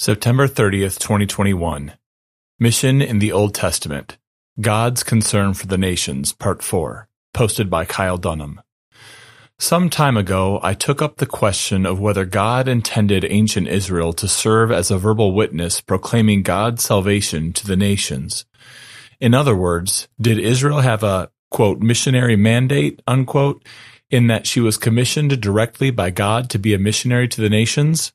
September 30th, 2021. Mission in the Old Testament. God's Concern for the Nations, Part 4, posted by Kyle Dunham. Some time ago, I took up the question of whether God intended ancient Israel to serve as a verbal witness proclaiming God's salvation to the nations. In other words, did Israel have a, quote, missionary mandate, unquote, in that she was commissioned directly by God to be a missionary to the nations?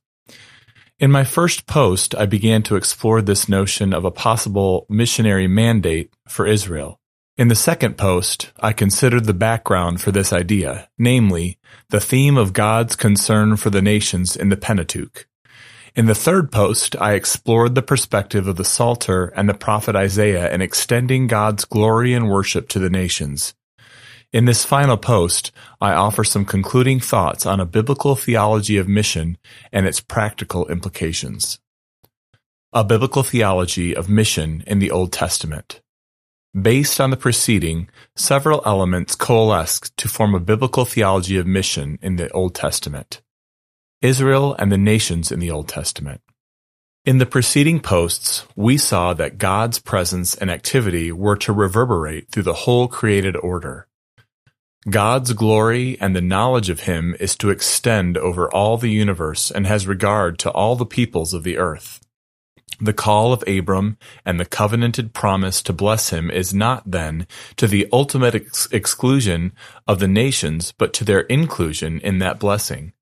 In my first post, I began to explore this notion of a possible missionary mandate for Israel. In the second post, I considered the background for this idea, namely, the theme of God's concern for the nations in the Pentateuch. In the third post, I explored the perspective of the Psalter and the prophet Isaiah in extending God's glory and worship to the nations. In this final post, I offer some concluding thoughts on a biblical theology of mission and its practical implications. A biblical theology of mission in the Old Testament. Based on the preceding, several elements coalesced to form a biblical theology of mission in the Old Testament. Israel and the nations in the Old Testament. In the preceding posts, we saw that God's presence and activity were to reverberate through the whole created order. God's glory and the knowledge of Him is to extend over all the universe and has regard to all the peoples of the earth. The call of Abram and the covenanted promise to bless him is not, then, to the ultimate exclusion of the nations, but to their inclusion in that blessing.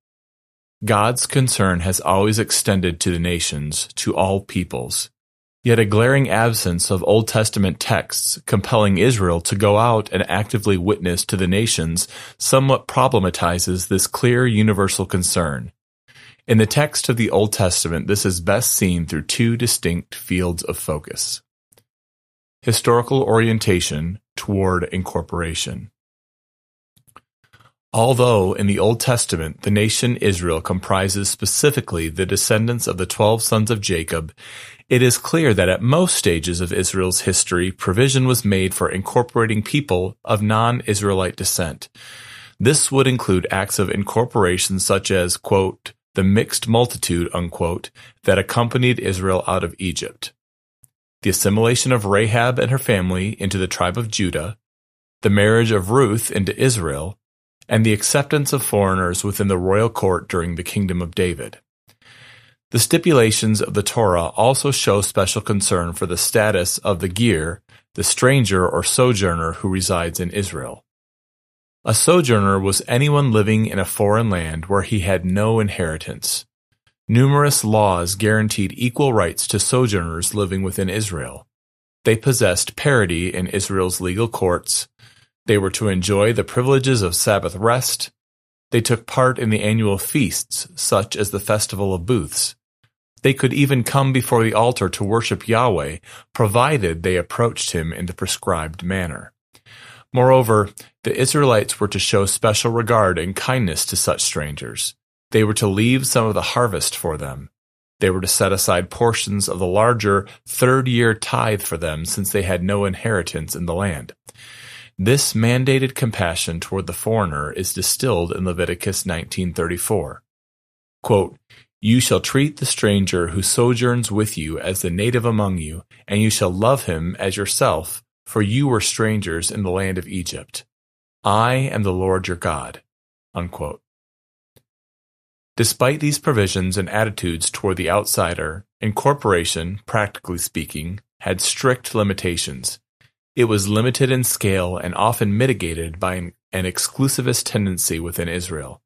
God's concern has always extended to the nations, to all peoples. Yet a glaring absence of Old Testament texts compelling Israel to go out and actively witness to the nations somewhat problematizes this clear universal concern. In the text of the Old Testament, this is best seen through two distinct fields of focus. Historical orientation toward incorporation. Although in the Old Testament the nation Israel comprises specifically the descendants of the 12 sons of Jacob, it is clear that at most stages of Israel's history provision was made for incorporating people of non-Israelite descent. This would include acts of incorporation such as, quote, the mixed multitude, unquote, that accompanied Israel out of Egypt, the assimilation of Rahab and her family into the tribe of Judah, the marriage of Ruth into Israel, and the acceptance of foreigners within the royal court during the kingdom of David. The stipulations of the Torah also show special concern for the status of the ger, the stranger or sojourner who resides in Israel. A sojourner was anyone living in a foreign land where he had no inheritance. Numerous laws guaranteed equal rights to sojourners living within Israel. They possessed parity in Israel's legal courts. They were to enjoy the privileges of Sabbath rest. They took part in the annual feasts, such as the Festival of Booths. They could even come before the altar to worship Yahweh, provided they approached Him in the prescribed manner. Moreover, the Israelites were to show special regard and kindness to such strangers. They were to leave some of the harvest for them. They were to set aside portions of the larger third-year tithe for them, since they had no inheritance in the land. This mandated compassion toward the foreigner is distilled in Leviticus 19:34. Quote, you shall treat the stranger who sojourns with you as the native among you, and you shall love him as yourself, for you were strangers in the land of Egypt. I am the Lord your God. Unquote. Despite these provisions and attitudes toward the outsider, incorporation, practically speaking, had strict limitations. It was limited in scale and often mitigated by an exclusivist tendency within Israel.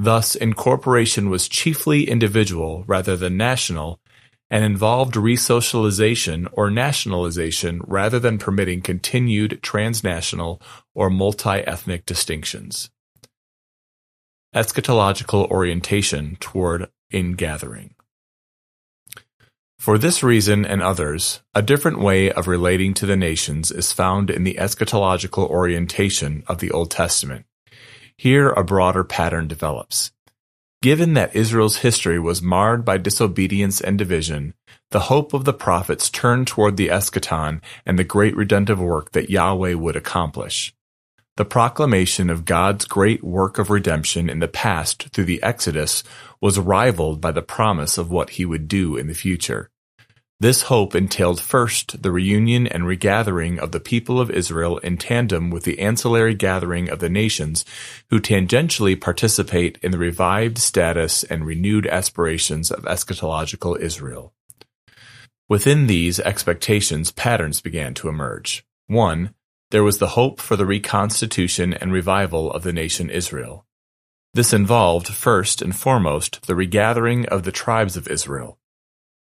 Thus, incorporation was chiefly individual rather than national, and involved resocialization or nationalization rather than permitting continued transnational or multi-ethnic distinctions. Eschatological orientation toward ingathering. For this reason and others, a different way of relating to the nations is found in the eschatological orientation of the Old Testament. Here a broader pattern develops. Given that Israel's history was marred by disobedience and division, the hope of the prophets turned toward the eschaton and the great redemptive work that Yahweh would accomplish. The proclamation of God's great work of redemption in the past through the Exodus was rivaled by the promise of what he would do in the future. This hope entailed first the reunion and regathering of the people of Israel in tandem with the ancillary gathering of the nations who tangentially participate in the revived status and renewed aspirations of eschatological Israel. Within these expectations, patterns began to emerge. 1. There was the hope for the reconstitution and revival of the nation Israel. This involved, first and foremost, the regathering of the tribes of Israel.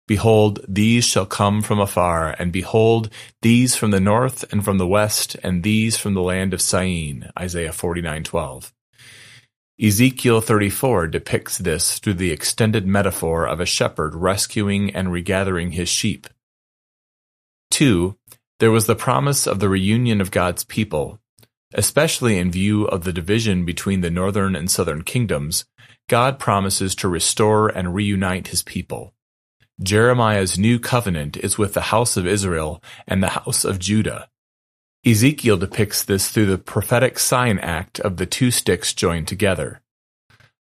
Behold, these shall come from afar, and behold, these from the north and from the west, and these from the land of Syene, Isaiah 49:12. Ezekiel 34 depicts this through the extended metaphor of a shepherd rescuing and regathering his sheep. 2. There was the promise of the reunion of God's people. Especially in view of the division between the northern and southern kingdoms, God promises to restore and reunite his people. Jeremiah's new covenant is with the house of Israel and the house of Judah. Ezekiel depicts this through the prophetic sign act of the two sticks joined together.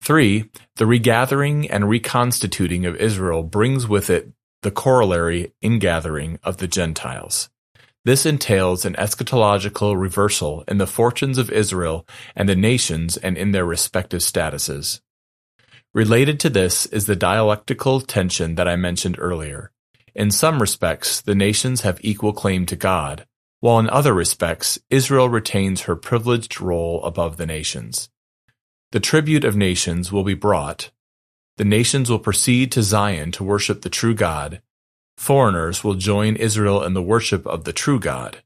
3. The regathering and reconstituting of Israel brings with it the corollary ingathering of the Gentiles. This entails an eschatological reversal in the fortunes of Israel and the nations and in their respective statuses. Related to this is the dialectical tension that I mentioned earlier. In some respects, the nations have equal claim to God, while in other respects, Israel retains her privileged role above the nations. The tribute of nations will be brought. The nations will proceed to Zion to worship the true God. Foreigners will join Israel in the worship of the true God.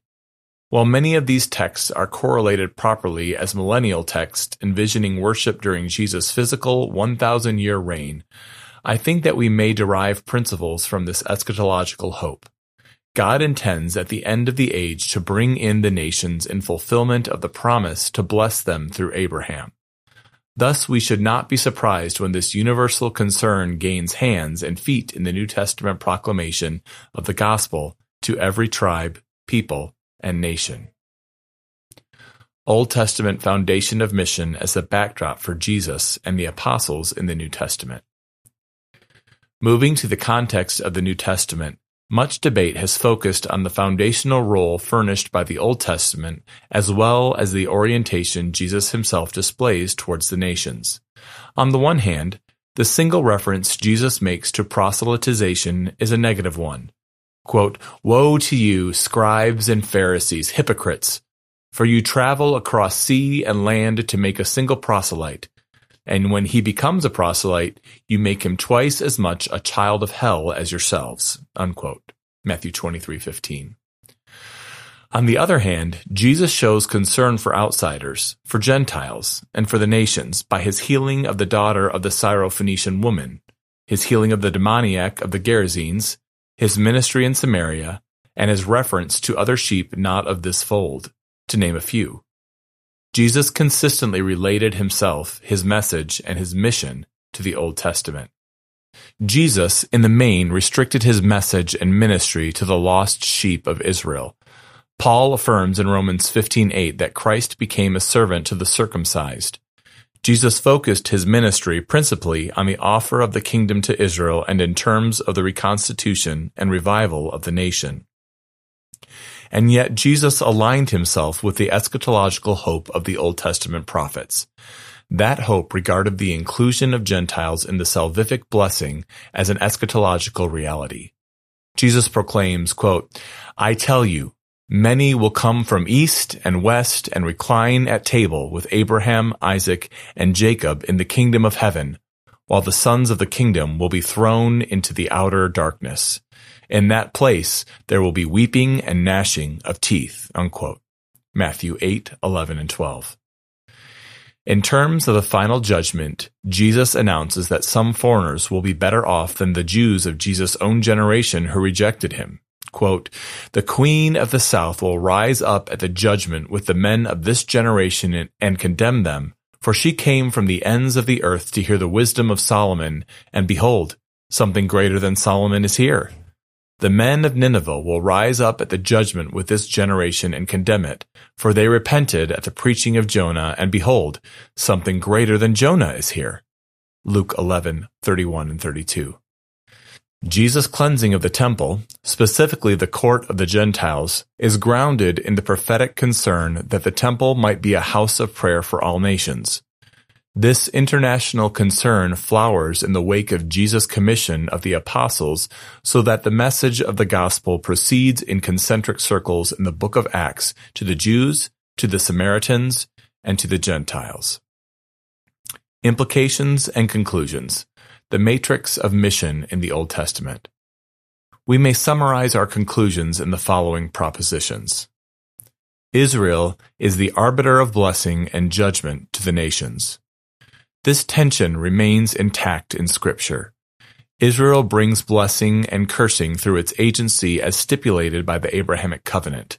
While many of these texts are correlated properly as millennial texts envisioning worship during Jesus' physical 1,000-year reign, I think that we may derive principles from this eschatological hope. God intends at the end of the age to bring in the nations in fulfillment of the promise to bless them through Abraham. Thus, we should not be surprised when this universal concern gains hands and feet in the New Testament proclamation of the gospel to every tribe, people, and nation. Old Testament foundation of mission as the backdrop for Jesus and the apostles in the New Testament. Moving to the context of the New Testament, much debate has focused on the foundational role furnished by the Old Testament as well as the orientation Jesus himself displays towards the nations. On the one hand, the single reference Jesus makes to proselytization is a negative one. Quote, "Woe to you, scribes and Pharisees, hypocrites! For you travel across sea and land to make a single proselyte. And when he becomes a proselyte, you make him twice as much a child of hell as yourselves," unquote. Matthew 23:15. On the other hand, Jesus shows concern for outsiders, for Gentiles, and for the nations by his healing of the daughter of the Syrophoenician woman, his healing of the demoniac of the Gerasenes, his ministry in Samaria, and his reference to other sheep not of this fold, to name a few. Jesus consistently related himself, his message, and his mission to the Old Testament. Jesus, in the main, restricted his message and ministry to the lost sheep of Israel. Paul affirms in Romans 15:8 that Christ became a servant to the circumcised. Jesus focused his ministry principally on the offer of the kingdom to Israel and in terms of the reconstitution and revival of the nation. And yet Jesus aligned himself with the eschatological hope of the Old Testament prophets. That hope regarded the inclusion of Gentiles in the salvific blessing as an eschatological reality. Jesus proclaims, quote, "I tell you, many will come from east and west and recline at table with Abraham, Isaac, and Jacob in the kingdom of heaven, while the sons of the kingdom will be thrown into the outer darkness. In that place there will be weeping and gnashing of teeth," unquote. Matthew 8:11 and 12. In terms of the final judgment, Jesus announces that some foreigners will be better off than the Jews of Jesus' own generation who rejected him. Quote, "The queen of the south will rise up at the judgment with the men of this generation and condemn them, for she came from the ends of the earth to hear the wisdom of Solomon, and behold, something greater than Solomon is here. The men of Nineveh will rise up at the judgment with this generation and condemn it, for they repented at the preaching of Jonah, and behold, something greater than Jonah is here. Luke 11:31-32. Jesus' cleansing of the temple, specifically the court of the Gentiles, is grounded in the prophetic concern that the temple might be a house of prayer for all nations. This international concern flowers in the wake of Jesus' commission of the apostles so that the message of the gospel proceeds in concentric circles in the book of Acts to the Jews, to the Samaritans, and to the Gentiles. Implications and conclusions. The matrix of mission in the Old Testament. We may summarize our conclusions in the following propositions. Israel is the arbiter of blessing and judgment to the nations. This tension remains intact in Scripture. Israel brings blessing and cursing through its agency as stipulated by the Abrahamic covenant.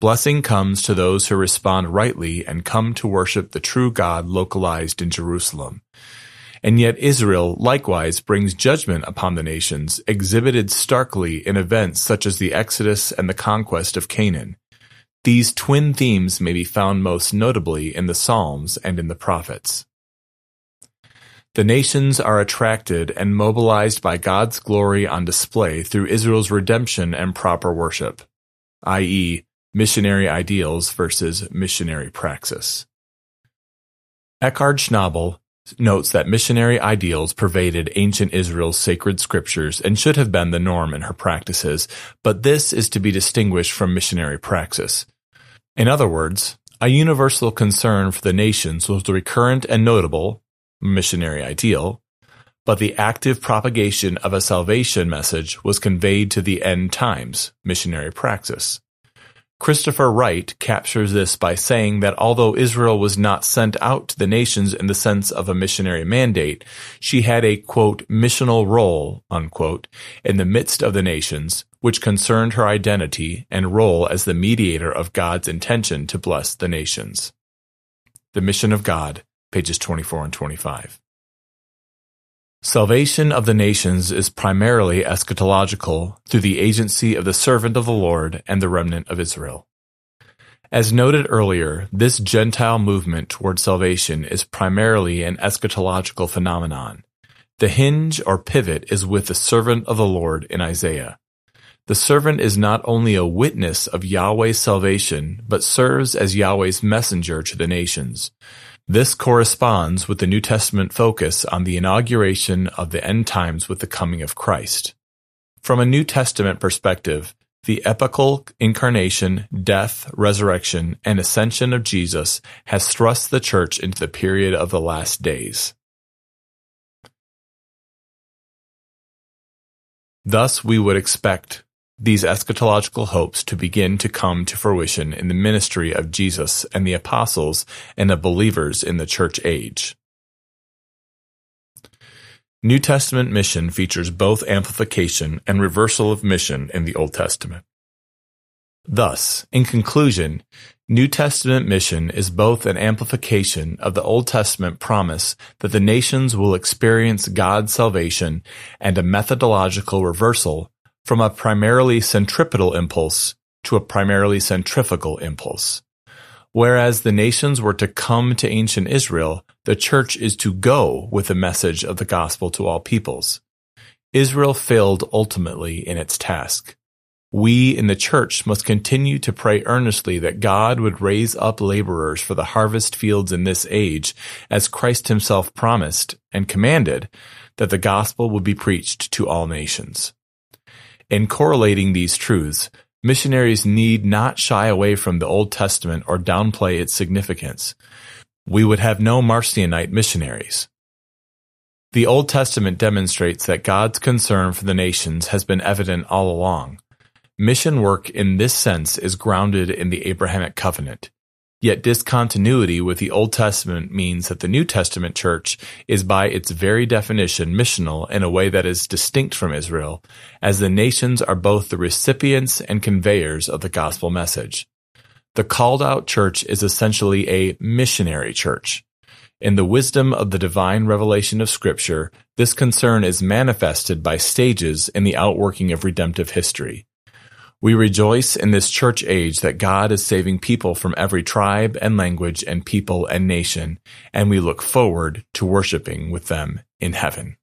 Blessing comes to those who respond rightly and come to worship the true God localized in Jerusalem. And yet Israel likewise brings judgment upon the nations, exhibited starkly in events such as the Exodus and the conquest of Canaan. These twin themes may be found most notably in the Psalms and in the prophets. The nations are attracted and mobilized by God's glory on display through Israel's redemption and proper worship, i.e., missionary ideals versus missionary praxis. Eckhard Schnabel notes that missionary ideals pervaded ancient Israel's sacred scriptures and should have been the norm in her practices, but this is to be distinguished from missionary praxis. In other words, a universal concern for the nations was the recurrent and notable missionary ideal, but the active propagation of a salvation message was conveyed to the end times, missionary praxis. Christopher Wright captures this by saying that although Israel was not sent out to the nations in the sense of a missionary mandate, she had a, quote, missional role, unquote, in the midst of the nations, which concerned her identity and role as the mediator of God's intention to bless the nations. The Mission of God, pages 24 and 25. Salvation of the nations is primarily eschatological through the agency of the servant of the Lord and the remnant of Israel. As noted earlier, this Gentile movement toward salvation is primarily an eschatological phenomenon. The hinge or pivot is with the servant of the Lord in Isaiah. The servant is not only a witness of Yahweh's salvation, but serves as Yahweh's messenger to the nations. This corresponds with the New Testament focus on the inauguration of the end times with the coming of Christ. From a New Testament perspective, the epical incarnation, death, resurrection, and ascension of Jesus has thrust the church into the period of the last days. Thus, we would expect these eschatological hopes to begin to come to fruition in the ministry of Jesus and the apostles and the believers in the church age. New Testament mission features both amplification and reversal of mission in the Old Testament. Thus, in conclusion, New Testament mission is both an amplification of the Old Testament promise that the nations will experience God's salvation and a methodological reversal from a primarily centripetal impulse to a primarily centrifugal impulse. Whereas the nations were to come to ancient Israel, the church is to go with the message of the gospel to all peoples. Israel failed ultimately in its task. We in the church must continue to pray earnestly that God would raise up laborers for the harvest fields in this age, as Christ himself promised and commanded that the gospel would be preached to all nations. In correlating these truths, missionaries need not shy away from the Old Testament or downplay its significance. We would have no Marcionite missionaries. The Old Testament demonstrates that God's concern for the nations has been evident all along. Mission work in this sense is grounded in the Abrahamic covenant. Yet discontinuity with the Old Testament means that the New Testament church is by its very definition missional in a way that is distinct from Israel, as the nations are both the recipients and conveyors of the gospel message. The called-out church is essentially a missionary church. In the wisdom of the divine revelation of Scripture, this concern is manifested by stages in the outworking of redemptive history. We rejoice in this church age that God is saving people from every tribe and language and people and nation, and we look forward to worshiping with them in heaven.